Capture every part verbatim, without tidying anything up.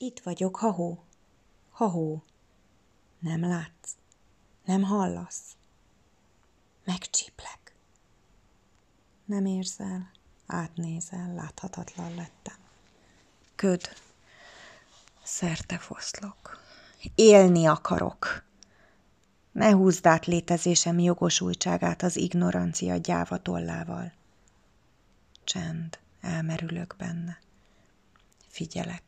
Itt vagyok, ha-hó, ha-hó. Nem látsz, nem hallasz. Megcsíplek. Nem érzel, átnézel, láthatatlan lettem. Köd, szerte foszlok. Élni akarok. Ne húzd át létezésem jogosultságát az ignorancia gyáva tollával. Csend, elmerülök benne. Figyelek.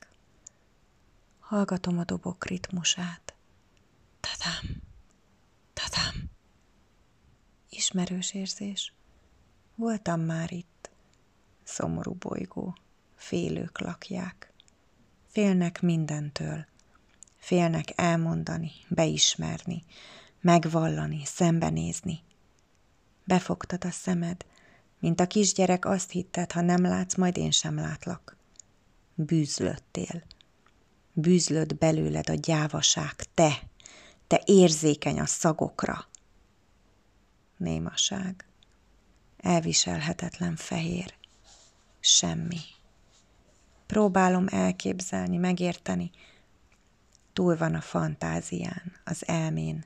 Hallgatom a dobok ritmusát. Tadám, tadám. Ismerős érzés. Voltam már itt. Szomorú bolygó. Félők lakják. Félnek mindentől. Félnek elmondani, beismerni, megvallani, szembenézni. Befogtad a szemed, mint a kisgyerek azt hitted, ha nem látsz, majd én sem látlak. Bűzlöttél. Bűzlött belőled a gyávaság, te, te érzékeny a szagokra. Némaság. Elviselhetetlen fehér. Semmi. Próbálom elképzelni, megérteni. Túl van a fantázián, az elmén.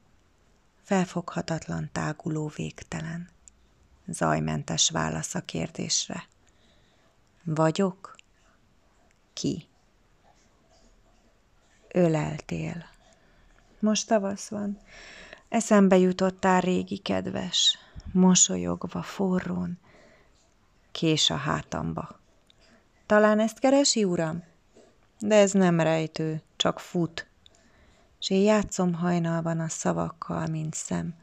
Felfoghatatlan táguló végtelen. Zajmentes válasz a kérdésre. Vagyok? Ki? Öleltél. Most tavasz van. Eszembe jutottál, régi kedves. Mosolyogva, forrón. Kés a hátamba. Talán ezt keresi, uram? De ez nem rejtő, csak fut. S én játszom hajnalban a szavakkal, mint szem,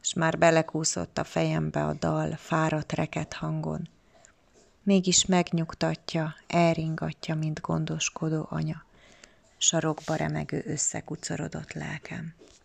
s már belekúszott a fejembe a dal, fáradt reket hangon. Mégis megnyugtatja, elringatja, mint gondoskodó anya, sarokba remegő összekucorodott lelkem.